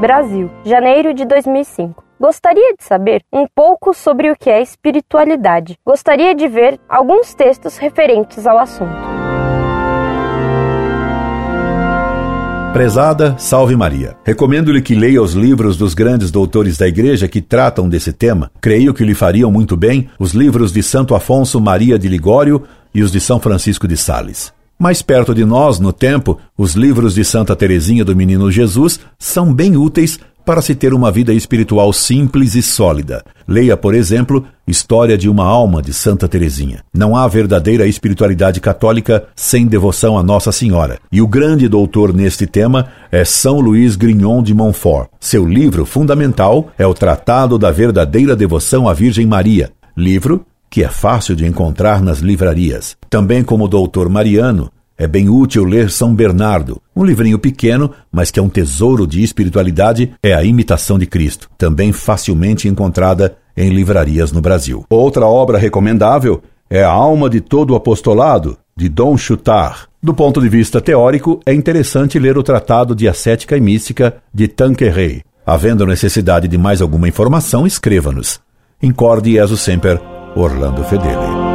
Brasil, janeiro de 2005. Gostaria de saber um pouco sobre o que é espiritualidade. Gostaria de ver alguns textos referentes ao assunto. Prezada, salve Maria. Recomendo-lhe que leia os livros dos grandes doutores da Igreja que tratam desse tema. Creio que lhe fariam muito bem os livros de Santo Afonso Maria de Ligório e os de São Francisco de Sales. Mais perto de nós, no tempo, os livros de Santa Teresinha do Menino Jesus são bem úteis para se ter uma vida espiritual simples e sólida. Leia, por exemplo, História de uma Alma, de Santa Teresinha. Não há verdadeira espiritualidade católica sem devoção a Nossa Senhora. E o grande doutor neste tema é São Luís Grignon de Montfort. Seu livro fundamental é o Tratado da Verdadeira Devoção à Virgem Maria, livro que é fácil de encontrar nas livrarias. Também como doutor mariano, é bem útil ler São Bernardo. Um livrinho pequeno, mas que é um tesouro de espiritualidade, é a Imitação de Cristo, também facilmente encontrada em livrarias no Brasil. Outra obra recomendável é A Alma de Todo Apostolado, de Dom Chutar. Do ponto de vista teórico, é interessante ler o Tratado de Ascética e Mística, de Tanqueray. Havendo necessidade de mais alguma informação, escreva-nos. Incorde Jesus Semper, Orlando Fedeli.